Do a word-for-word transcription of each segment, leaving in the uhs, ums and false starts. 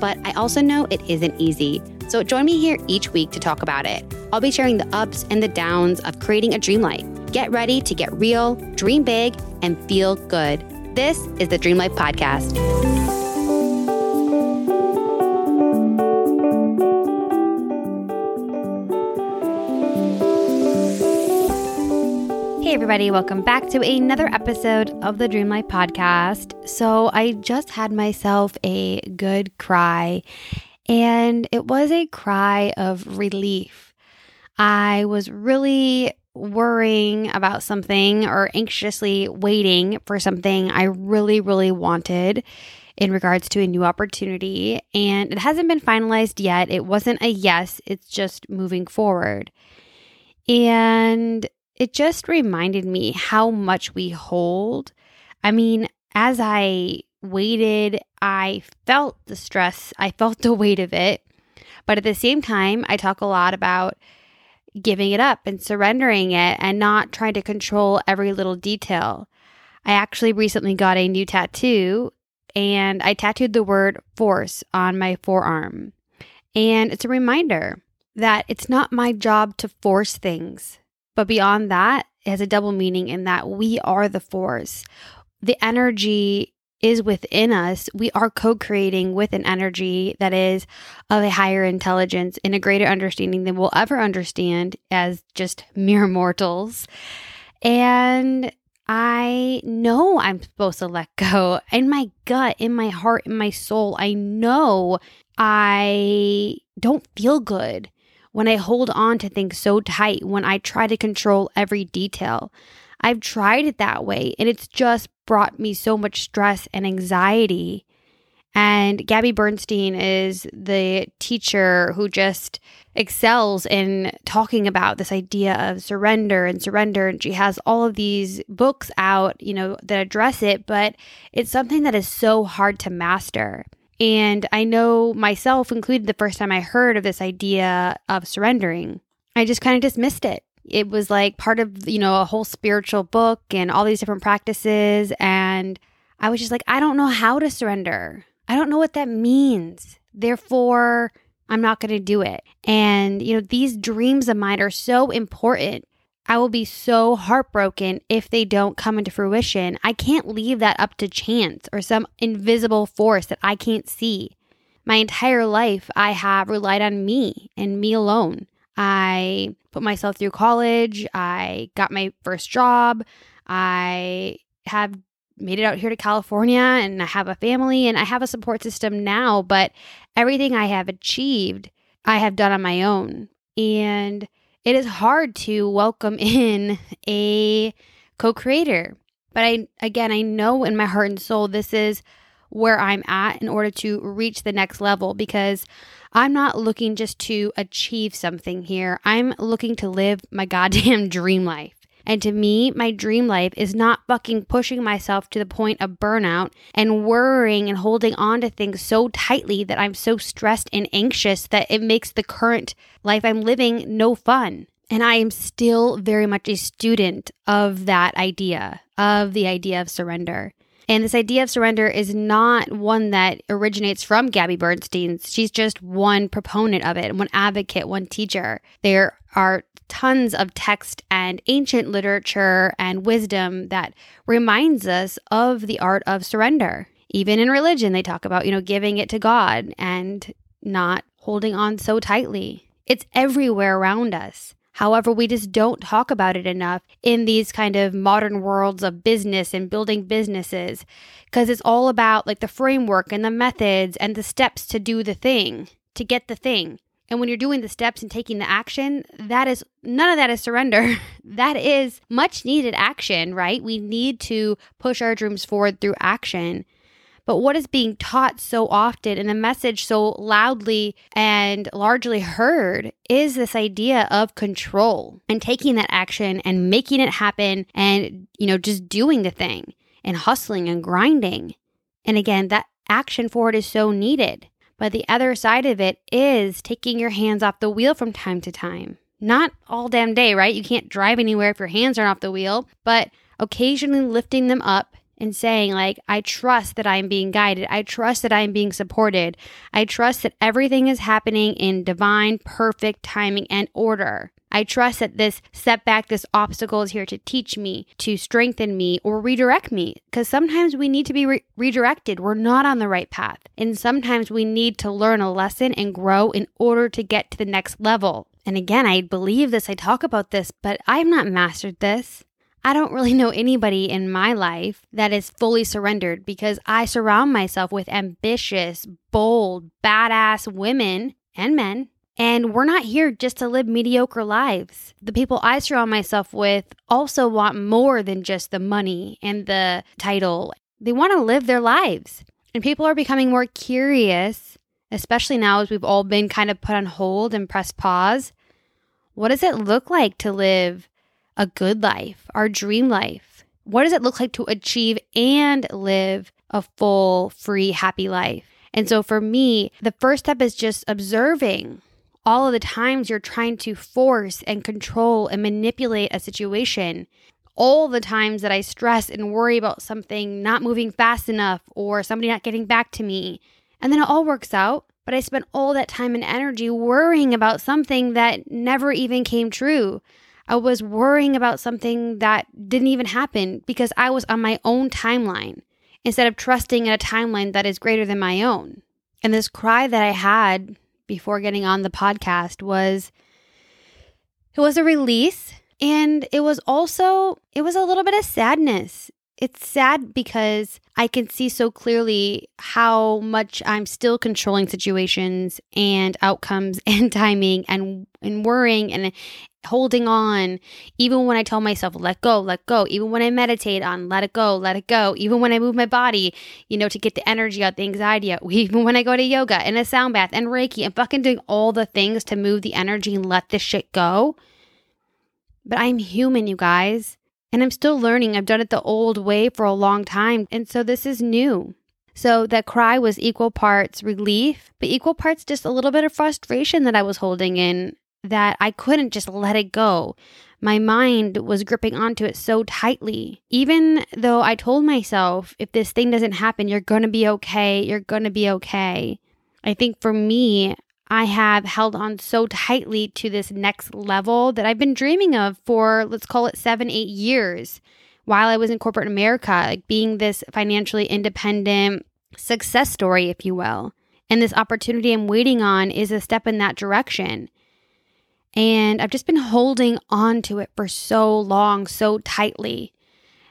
But I also know it isn't easy. So join me here each week to talk about it. I'll be sharing the ups and the downs of creating a dream life. Get ready to get real, dream big, and feel good. This is the Dream Life Podcast. Hey everybody, welcome back to another episode of the Dream Life Podcast. So I just had myself a good cry, and it was a cry of relief. I was really worrying about something or anxiously waiting for something I really, really wanted in regards to a new opportunity, and it hasn't been finalized yet. It wasn't a yes, it's just moving forward. And it just reminded me how much we hold. I mean, as I waited, I felt the stress. I felt the weight of it. But at the same time, I talk a lot about giving it up and surrendering it and not trying to control every little detail. I actually recently got a new tattoo, and I tattooed the word force on my forearm. And it's a reminder that it's not my job to force things. But beyond that, it has a double meaning in that we are the force. The energy is within us. We are co-creating with an energy that is of a higher intelligence and a greater understanding than we'll ever understand as just mere mortals. And I know I'm supposed to let go. In my gut, in my heart, in my soul, I know I don't feel good when I hold on to things so tight, when I try to control every detail. I've tried it that way, and it's just brought me so much stress and anxiety. And Gabby Bernstein is the teacher who just excels in talking about this idea of surrender and surrender. And she has all of these books out, you know, that address it, but it's something that is so hard to master. And I know myself included, the first time I heard of this idea of surrendering, I just kind of dismissed it. It was like part of, you know, a whole spiritual book and all these different practices. And I was just like, I don't know how to surrender. I don't know what that means. Therefore, I'm not going to do it. And, you know, these dreams of mine are so important. I will be so heartbroken if they don't come into fruition. I can't leave that up to chance or some invisible force that I can't see. My entire life, I have relied on me and me alone. I put myself through college. I got my first job. I have made it out here to California, and I have a family, and I have a support system now, but everything I have achieved, I have done on my own. And it is hard to welcome in a co-creator. But I, again, I know in my heart and soul, this is where I'm at in order to reach the next level, because I'm not looking just to achieve something here. I'm looking to live my goddamn dream life. And to me, my dream life is not fucking pushing myself to the point of burnout and worrying and holding on to things so tightly that I'm so stressed and anxious that it makes the current life I'm living no fun. And I am still very much a student of that idea, of the idea of surrender. And this idea of surrender is not one that originates from Gabby Bernstein. She's just one proponent of it, one advocate, one teacher. There are tons of text and ancient literature and wisdom that reminds us of the art of surrender. Even in religion, they talk about, you know, giving it to God and not holding on so tightly. It's everywhere around us. However, we just don't talk about it enough in these kind of modern worlds of business and building businesses, because it's all about like the framework and the methods and the steps to do the thing, to get the thing. And when you're doing the steps and taking the action, that is, none of that is surrender. That is much needed action, right? We need to push our dreams forward through action. But what is being taught so often and the message so loudly and largely heard is this idea of control and taking that action and making it happen and, you know, just doing the thing and hustling and grinding. And again, that action for it is so needed. But the other side of it is taking your hands off the wheel from time to time. Not all damn day, right? You can't drive anywhere if your hands aren't off the wheel, but occasionally lifting them up and saying, like, I trust that I'm being guided. I trust that I'm being supported. I trust that everything is happening in divine, perfect timing and order. I trust that this setback, this obstacle is here to teach me, to strengthen me, or redirect me. Because sometimes we need to be re- redirected. We're not on the right path. And sometimes we need to learn a lesson and grow in order to get to the next level. And again, I believe this, I talk about this, but I've not mastered this. I don't really know anybody in my life that is fully surrendered because I surround myself with ambitious, bold, badass women and men. And we're not here just to live mediocre lives. The people I surround myself with also want more than just the money and the title. They want to live their lives. And people are becoming more curious, especially now as we've all been kind of put on hold and pressed pause. What does it look like to live a good life, our dream life? What does it look like to achieve and live a full, free, happy life? And so for me, the first step is just observing all of the times you're trying to force and control and manipulate a situation, all the times that I stress and worry about something not moving fast enough or somebody not getting back to me, and then it all works out. But I spent all that time and energy worrying about something that never even came true. I was worrying about something that didn't even happen because I was on my own timeline instead of trusting in a timeline that is greater than my own. And this cry that I had before getting on the podcast was, it was a release, and it was also, it was a little bit of sadness. It's sad because I can see so clearly how much I'm still controlling situations and outcomes and timing and, and worrying and holding on, even when I tell myself, let go, let go, even when I meditate on let it go, let it go, even when I move my body, you know, to get the energy out, the anxiety out, even when I go to yoga and a sound bath and Reiki and fucking doing all the things to move the energy and let this shit go. But I'm human, you guys, and I'm still learning. I've done it the old way for a long time, and so this is new. So that cry was equal parts relief, but equal parts just a little bit of frustration that I was holding in, that I couldn't just let it go. My mind was gripping onto it so tightly. Even though I told myself, if this thing doesn't happen, you're going to be okay. You're going to be okay. I think for me, I have held on so tightly to this next level that I've been dreaming of for, let's call it seven, eight years while I was in corporate America, like being this financially independent success story, if you will. And this opportunity I'm waiting on is a step in that direction. And I've just been holding on to it for so long, so tightly.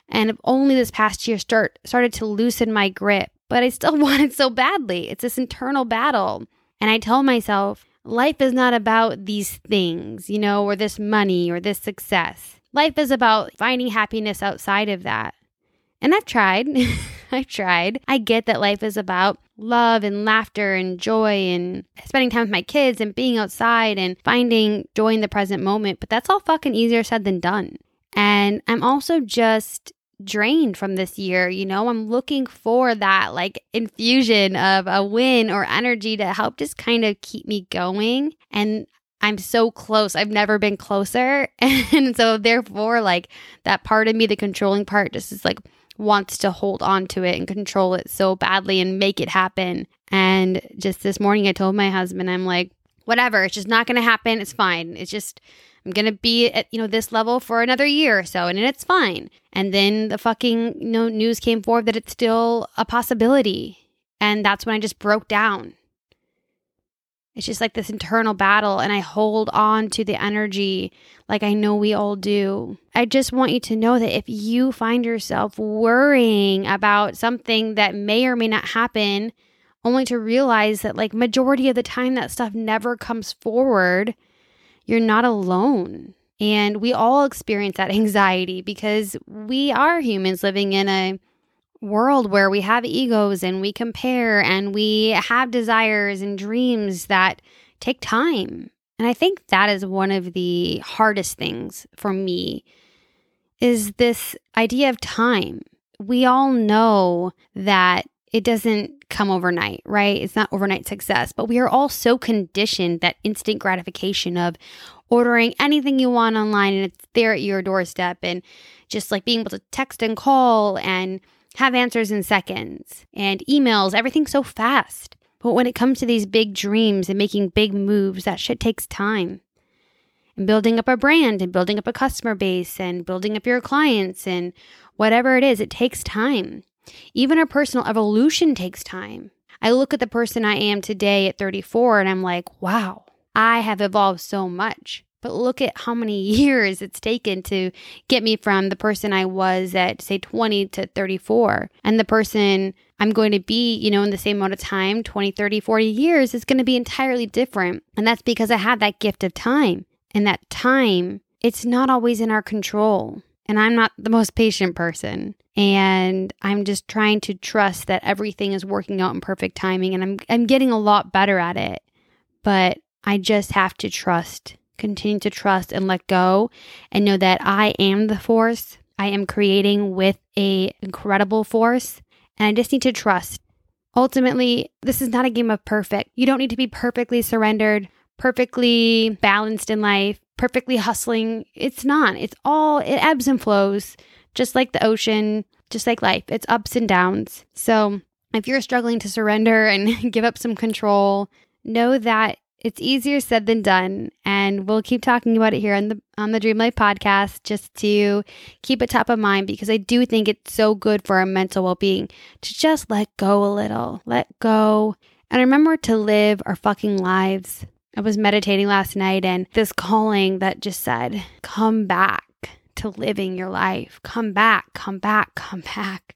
And I've only this past year start started to loosen my grip, but I still want it so badly. It's this internal battle. And I tell myself, life is not about these things, you know, or this money or this success. Life is about finding happiness outside of that. And I've tried. I've tried. I get that life is about love and laughter and joy and spending time with my kids and being outside and finding joy in the present moment. But that's all fucking easier said than done. And I'm also just drained from this year. You know, I'm looking for that like infusion of a win or energy to help just kind of keep me going. And I'm so close. I've never been closer. And so therefore, like that part of me, the controlling part, just is like, wants to hold on to it and control it so badly and make it happen. And just this morning, I told my husband, I'm like, whatever, it's just not going to happen. It's fine. It's just, I'm going to be at, you know, this level for another year or so, and it's fine. And then the fucking, you know, news came forward that it's still a possibility. And that's when I just broke down. It's just like this internal battle, and I hold on to the energy like I know we all do. I just want you to know that if you find yourself worrying about something that may or may not happen, only to realize that like majority of the time that stuff never comes forward, you're not alone. And we all experience that anxiety because we are humans living in a world where we have egos and we compare and we have desires and dreams that take time. And I think that is one of the hardest things for me, is this idea of time. We all know that it doesn't come overnight, right? It's not overnight success, but we are all so conditioned that instant gratification of ordering anything you want online and it's there at your doorstep, and just like being able to text and call and have answers in seconds and emails, everything's so fast. But when it comes to these big dreams and making big moves, that shit takes time. And building up a brand and building up a customer base and building up your clients and whatever it is, it takes time. Even our personal evolution takes time. I look at the person I am today at thirty-four and I'm like, wow, I have evolved so much. But look at how many years it's taken to get me from the person I was at, say, twenty to thirty-four. And the person I'm going to be, you know, in the same amount of time, twenty, thirty, forty years, is going to be entirely different. And that's because I have that gift of time. And that time, it's not always in our control. And I'm not the most patient person. And I'm just trying to trust that everything is working out in perfect timing. And I'm I'm getting a lot better at it. But I just have to trust. Continue to trust and let go, and know that I am the force. I am creating with an incredible force, and I just need to trust. Ultimately, this is not a game of perfect. You don't need to be perfectly surrendered, perfectly balanced in life, perfectly hustling. It's not. It's all, it ebbs and flows, just like the ocean, just like life. It's ups and downs. So if you're struggling to surrender and give up some control, know that it's easier said than done, and we'll keep talking about it here on the on the Dream Life podcast, just to keep it top of mind, because I do think it's so good for our mental well-being to just let go a little, let go, and remember to live our fucking lives. I was meditating last night, and this calling that just said, come back to living your life. Come back, come back, come back.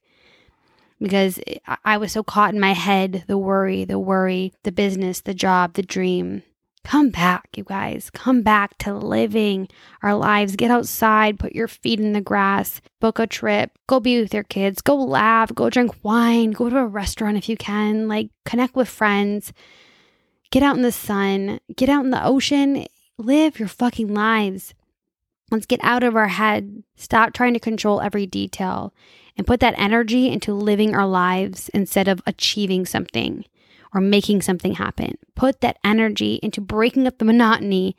Because I was so caught in my head, the worry, the worry, the business, the job, the dream. Come back, you guys. Come back to living our lives. Get outside, put your feet in the grass, book a trip, go be with your kids, go laugh, go drink wine, go to a restaurant if you can, like connect with friends, get out in the sun, get out in the ocean, live your fucking lives. Let's get out of our head. Stop trying to control every detail and put that energy into living our lives instead of achieving something or making something happen. Put that energy into breaking up the monotony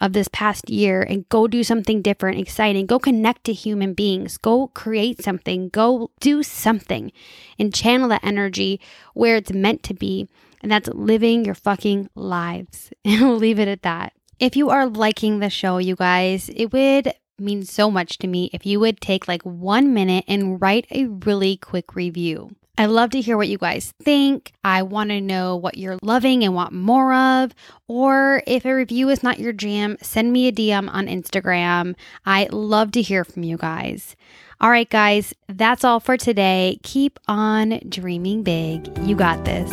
of this past year and go do something different, exciting. Go connect to human beings. Go create something. Go do something and channel that energy where it's meant to be. And that's living your fucking lives. And we'll leave it at that. If you are liking the show, you guys, it would mean so much to me if you would take like one minute and write a really quick review. I love to hear what you guys think. I want to know what you're loving and want more of. Or if a review is not your jam, send me a D M on Instagram. I love to hear from you guys. All right, guys, that's all for today. Keep on dreaming big. You got this.